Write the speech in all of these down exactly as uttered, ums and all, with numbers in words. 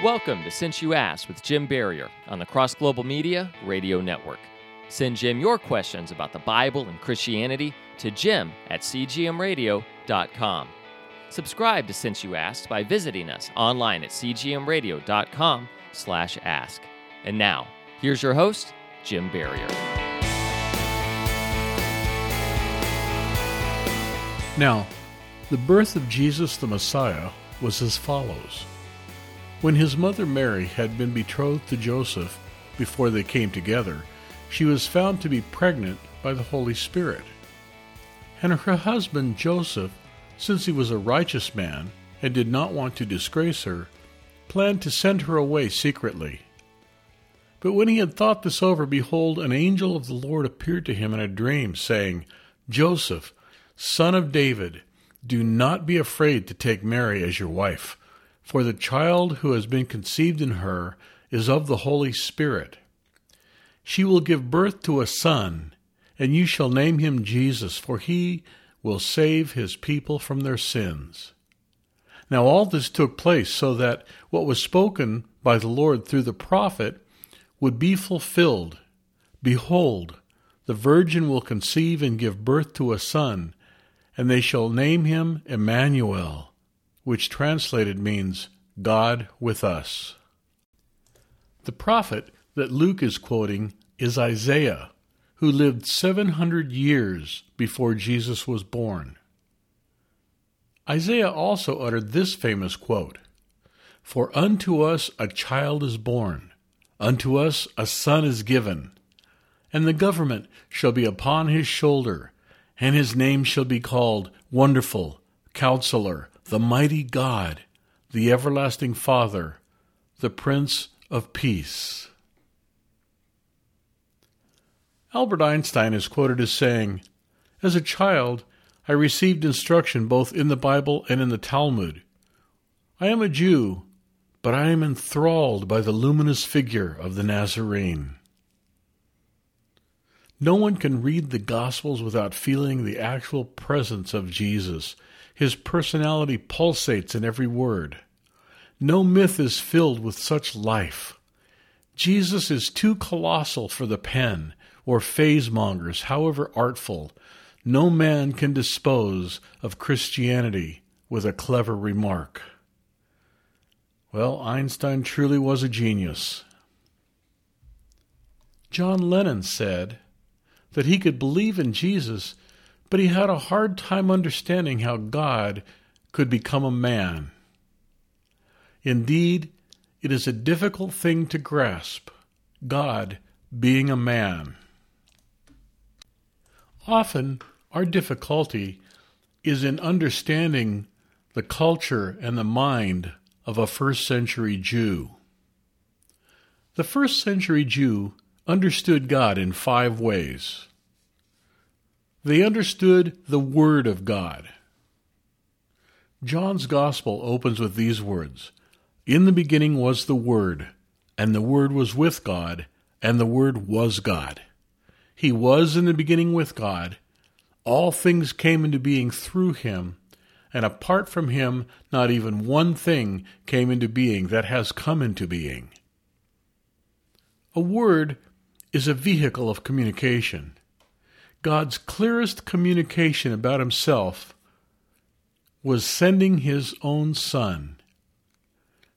Welcome to Since You Asked with Jim Barrier on the Cross Global Media Radio Network. Send Jim your questions about the Bible and Christianity to Jim at c g m radio dot com. Subscribe to Since You Asked by visiting us online at c g m radio dot com slash ask. And now, here's your host, Jim Barrier. Now, the birth of Jesus the Messiah was as follows. When his mother Mary had been betrothed to Joseph before they came together, she was found to be pregnant by the Holy Spirit. And her husband Joseph, since he was a righteous man and did not want to disgrace her, planned to send her away secretly. But when he had thought this over, behold, an angel of the Lord appeared to him in a dream, saying, Joseph, son of David, do not be afraid to take Mary as your wife, for the child who has been conceived in her is of the Holy Spirit. She will give birth to a son, and you shall name him Jesus, for he will save his people from their sins. Now all this took place so that what was spoken by the Lord through the prophet would be fulfilled. Behold, the virgin will conceive and give birth to a son, and they shall name him Emmanuel, which translated means God with us. The prophet that Luke is quoting is Isaiah, who lived seven hundred years before Jesus was born. Isaiah also uttered this famous quote, For unto us a child is born, unto us a son is given, and the government shall be upon his shoulder, and his name shall be called Wonderful, Counselor, the Mighty God, the Everlasting Father, the Prince of Peace. Albert Einstein is quoted as saying, As a child, I received instruction both in the Bible and in the Talmud. I am a Jew, but I am enthralled by the luminous figure of the Nazarene. No one can read the Gospels without feeling the actual presence of Jesus. His personality pulsates in every word. No myth is filled with such life. Jesus is too colossal for the pen, or phasemongers, however artful. No man can dispose of Christianity with a clever remark. Well, Einstein truly was a genius. John Lennon said that he could believe in Jesus, but he had a hard time understanding how God could become a man. Indeed, it is a difficult thing to grasp, God being a man. Often, our difficulty is in understanding the culture and the mind of a first-century Jew. The first-century Jew understood God in five ways. They understood the Word of God. John's Gospel opens with these words, In the beginning was the Word, and the Word was with God, and the Word was God. He was in the beginning with God. All things came into being through him, and apart from him, not even one thing came into being that has come into being. A word is a vehicle of communication. God's clearest communication about himself was sending his own Son.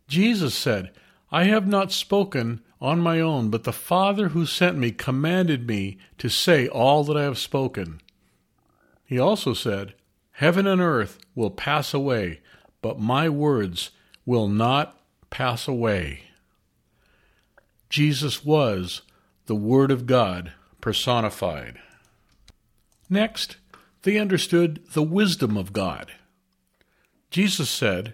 Jesus said, I have not spoken on my own, but the Father who sent me commanded me to say all that I have spoken. He also said, Heaven and earth will pass away, but my words will not pass away. Jesus was the Word of God personified. Next, they understood the wisdom of God. Jesus said,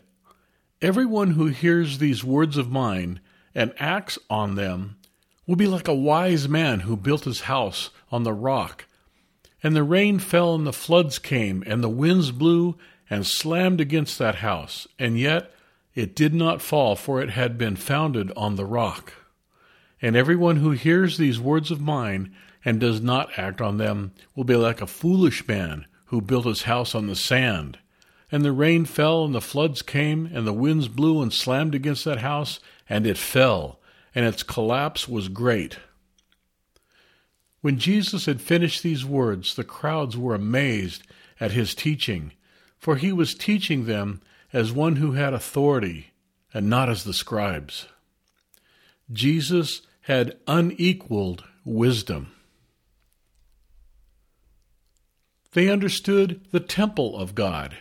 Everyone who hears these words of mine and acts on them will be like a wise man who built his house on the rock. And the rain fell and the floods came, and the winds blew and slammed against that house, and yet it did not fall, for it had been founded on the rock. And everyone who hears these words of mine and does not act on them will be like a foolish man who built his house on the sand. And the rain fell, and the floods came, and the winds blew and slammed against that house, and it fell, and its collapse was great." When Jesus had finished these words, the crowds were amazed at his teaching, for he was teaching them as one who had authority, and not as the scribes. Jesus had unequaled wisdom. They understood the temple of God.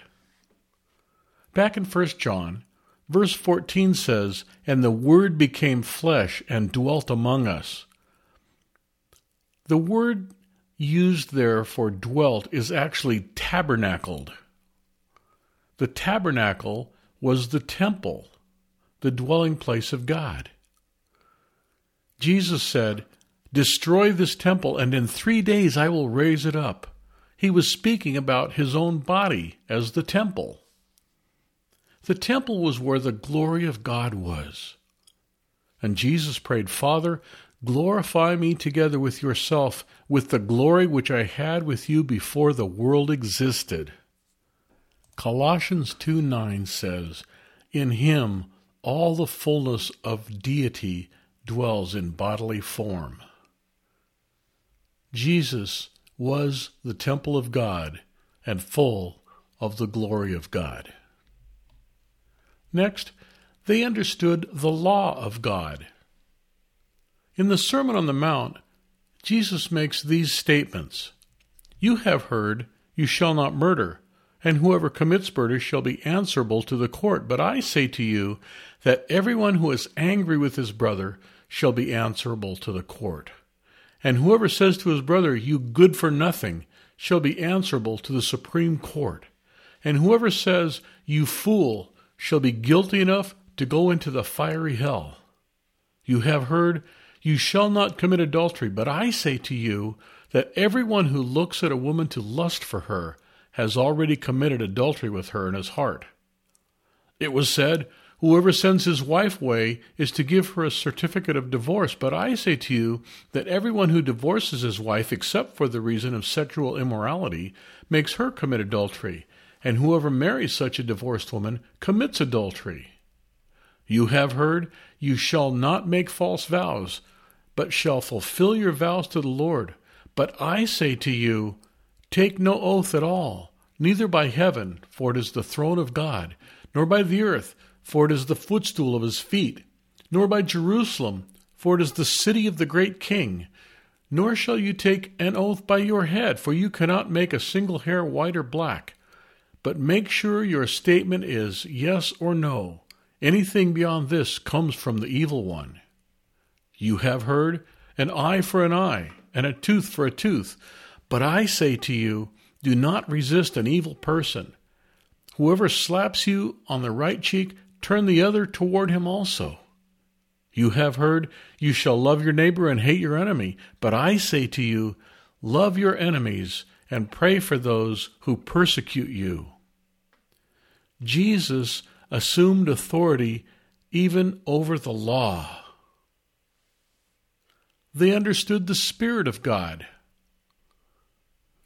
Back in First John, verse fourteen says, "And the Word became flesh and dwelt among us." The word used there for dwelt is actually tabernacled. The tabernacle was the temple, the dwelling place of God. Jesus said, "Destroy this temple, and in three days I will raise it up." He was speaking about his own body as the temple. The temple was where the glory of God was. And Jesus prayed, "Father, glorify me together with yourself, with the glory which I had with you before the world existed." Colossians two nine says, "In him all the fullness of deity dwells in bodily form." Jesus was the temple of God and full of the glory of God. Next, they understood the law of God. In the Sermon on the Mount, Jesus makes these statements: "You have heard, you shall not murder, and whoever commits murder shall be answerable to the court. But I say to you that everyone who is angry with his brother shall be answerable to the court. And whoever says to his brother, 'You good for nothing,' shall be answerable to the Supreme Court. And whoever says, 'You fool,' shall be guilty enough to go into the fiery hell. You have heard, 'You shall not commit adultery.' But I say to you that everyone who looks at a woman to lust for her has already committed adultery with her in his heart. It was said, 'Whoever sends his wife away is to give her a certificate of divorce.' But I say to you that everyone who divorces his wife except for the reason of sexual immorality makes her commit adultery, and whoever marries such a divorced woman commits adultery. You have heard, 'You shall not make false vows, but shall fulfill your vows to the Lord.' But I say to you, take no oath at all, neither by heaven, for it is the throne of God, nor by the earth, for it is the footstool of his feet, nor by Jerusalem, for it is the city of the great king. Nor shall you take an oath by your head, for you cannot make a single hair white or black. But make sure your statement is yes or no. Anything beyond this comes from the evil one. You have heard, 'An eye for an eye, and a tooth for a tooth.' But I say to you, do not resist an evil person. Whoever slaps you on the right cheek, turn the other toward him also. You have heard, 'You shall love your neighbor and hate your enemy.' But I say to you, love your enemies and pray for those who persecute you." Jesus assumed authority even over the law. They understood the Spirit of God.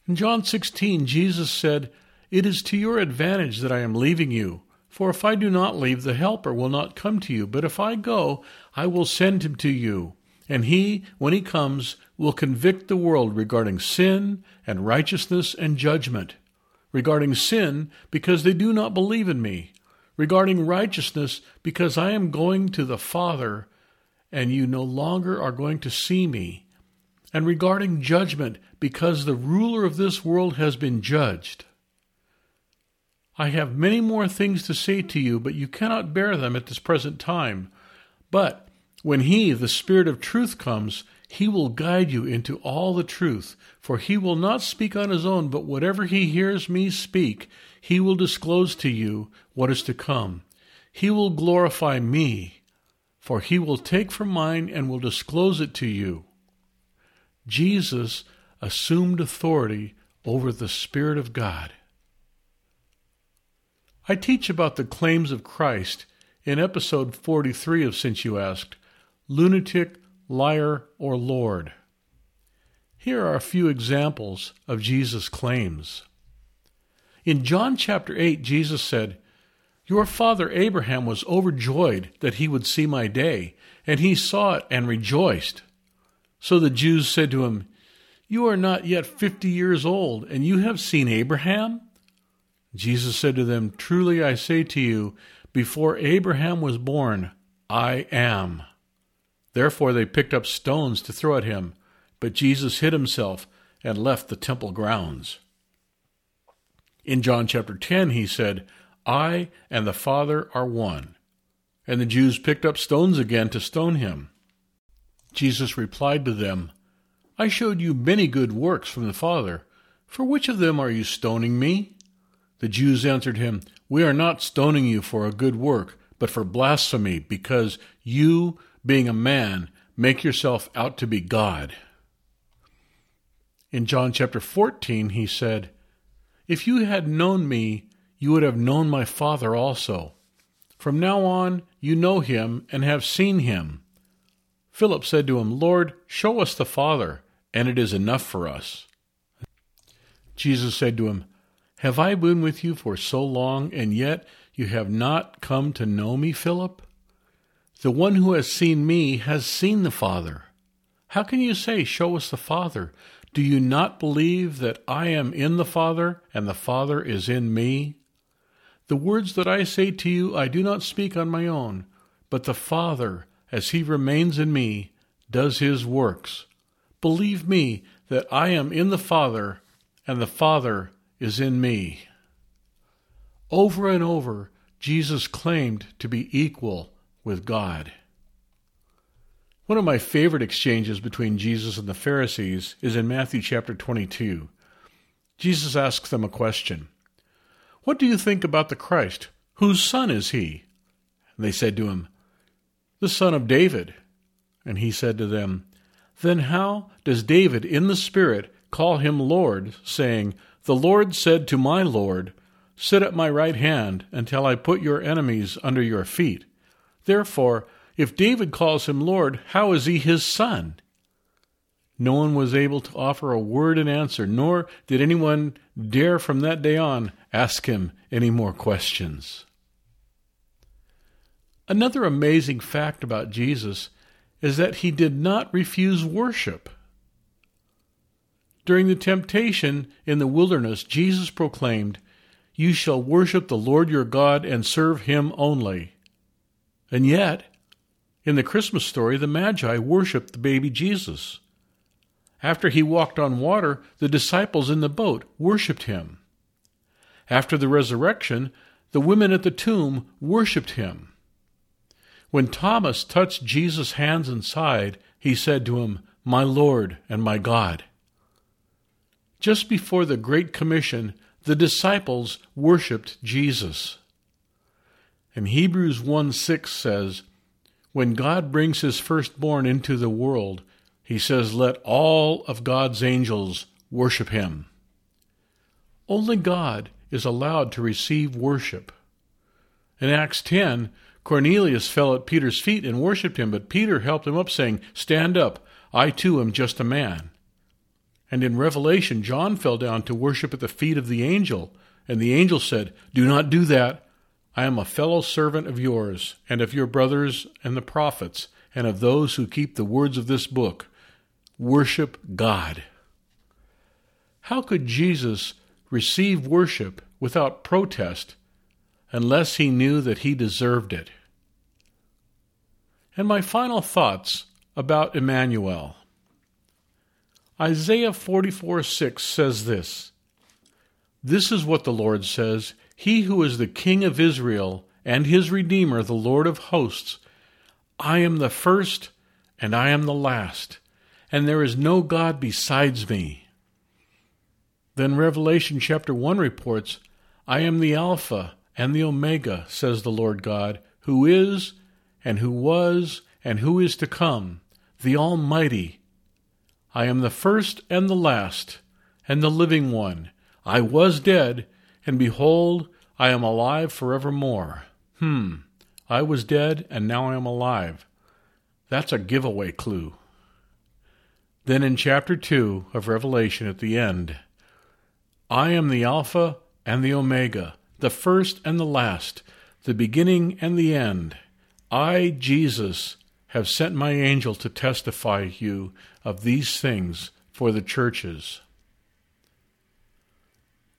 In John sixteen, Jesus said, "It is to your advantage that I am leaving you, for if I do not leave, the Helper will not come to you. But if I go, I will send him to you. And he, when he comes, will convict the world regarding sin and righteousness and judgment. Regarding sin, because they do not believe in me. Regarding righteousness, because I am going to the Father, and you no longer are going to see me. And regarding judgment, because the ruler of this world has been judged. I have many more things to say to you, but you cannot bear them at this present time. But when he, the Spirit of truth, comes, he will guide you into all the truth. For he will not speak on his own, but whatever he hears me speak, he will disclose to you what is to come. He will glorify me, for he will take from mine and will disclose it to you." Jesus assumed authority over the Spirit of God. I teach about the claims of Christ in episode forty-three of Since You Asked, Lunatic, Liar, or Lord. Here are a few examples of Jesus' claims. In John chapter eight, Jesus said, "Your father Abraham was overjoyed that he would see my day, and he saw it and rejoiced." So the Jews said to him, "You are not yet fifty years old, and you have seen Abraham?" Jesus said to them, "Truly I say to you, before Abraham was born, I am." Therefore they picked up stones to throw at him, but Jesus hid himself and left the temple grounds. In John chapter ten, he said, "I and the Father are one." And the Jews picked up stones again to stone him. Jesus replied to them, "I showed you many good works from the Father. For which of them are you stoning me?" The Jews answered him, "We are not stoning you for a good work, but for blasphemy, because you, being a man, make yourself out to be God." In John chapter fourteen, he said, "If you had known me, you would have known my Father also. From now on, you know him and have seen him." Philip said to him, "Lord, show us the Father, and it is enough for us." Jesus said to him, "Have I been with you for so long, and yet you have not come to know me, Philip? The one who has seen me has seen the Father. How can you say, 'Show us the Father'? Do you not believe that I am in the Father, and the Father is in me? The words that I say to you I do not speak on my own, but the Father, as he remains in me, does his works. Believe me that I am in the Father, and the Father is in me." Over and over, Jesus claimed to be equal with God. One of my favorite exchanges between Jesus and the Pharisees is in Matthew chapter twenty-two. Jesus asks them a question. "What do you think about the Christ? Whose son is he?" And they said to him, "The son of David." And he said to them, "Then how does David in the Spirit call him Lord, saying, 'The Lord said to my Lord, sit at my right hand until I put your enemies under your feet'? Therefore, if David calls him Lord, how is he his son?" No one was able to offer a word in answer, nor did anyone dare from that day on ask him any more questions. Another amazing fact about Jesus is that he did not refuse worship. During the temptation in the wilderness, Jesus proclaimed, "You shall worship the Lord your God and serve him only." And yet, in the Christmas story, the Magi worshiped the baby Jesus. After he walked on water, the disciples in the boat worshiped him. After the resurrection, the women at the tomb worshiped him. When Thomas touched Jesus' hands and side, he said to him, "My Lord and my God." Just before the Great Commission, the disciples worshipped Jesus. And Hebrews one six says, "When God brings his firstborn into the world, he says, 'Let all of God's angels worship him.'" Only God is allowed to receive worship. In Acts ten, Cornelius fell at Peter's feet and worshipped him, but Peter helped him up, saying, "Stand up, I too am just a man." And in Revelation, John fell down to worship at the feet of the angel, and the angel said, "Do not do that. I am a fellow servant of yours, and of your brothers and the prophets, and of those who keep the words of this book. Worship God." How could Jesus receive worship without protest unless he knew that he deserved it? And my final thoughts about Emmanuel. Isaiah forty-four six says this, "This is what the Lord says, he who is the King of Israel and his Redeemer, the Lord of hosts, 'I am the first and I am the last, and there is no God besides me.'" Then Revelation chapter one reports, "I am the Alpha and the Omega, says the Lord God, who is and who was and who is to come, the Almighty. I am the first and the last, and the living one. I was dead, and behold, I am alive forevermore." Hmm, I was dead, and now I am alive. That's a giveaway clue. Then in chapter two of Revelation at the end, "I am the Alpha and the Omega, the first and the last, the beginning and the end. I, Jesus, have sent my angel to testify you of these things for the churches."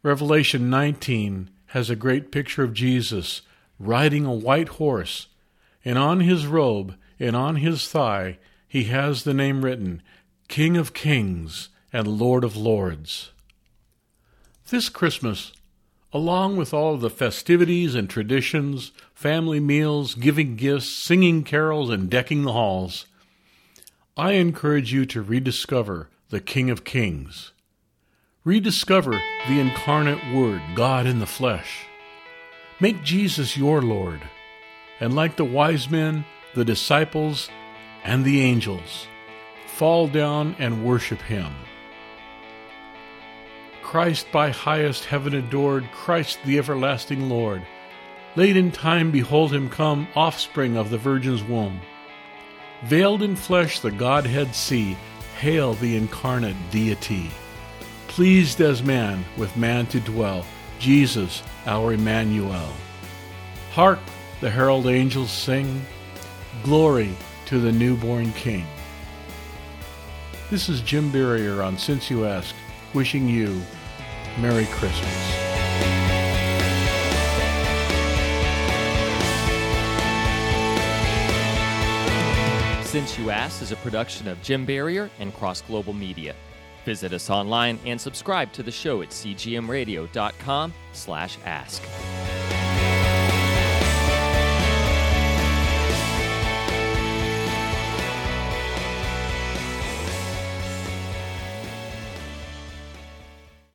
Revelation nineteen has a great picture of Jesus riding a white horse, and on his robe and on his thigh he has the name written, King of Kings and Lord of Lords. This Christmas, along with all of the festivities and traditions, family meals, giving gifts, singing carols, and decking the halls, I encourage you to rediscover the King of Kings. Rediscover the incarnate Word, God in the flesh. Make Jesus your Lord, and like the wise men, the disciples, and the angels, fall down and worship Him. Christ by highest heaven adored, Christ the everlasting Lord. Late in time behold Him come, offspring of the Virgin's womb. Veiled in flesh the Godhead see, hail the incarnate deity. Pleased as man, with man to dwell, Jesus, our Emmanuel. Hark, the herald angels sing, glory to the newborn King. This is Jim Barrier on Since You Ask, wishing you Merry Christmas. Since You Ask is a production of Jim Barrier and Cross Global Media. Visit us online and subscribe to the show at c g m radio dot com slash ask.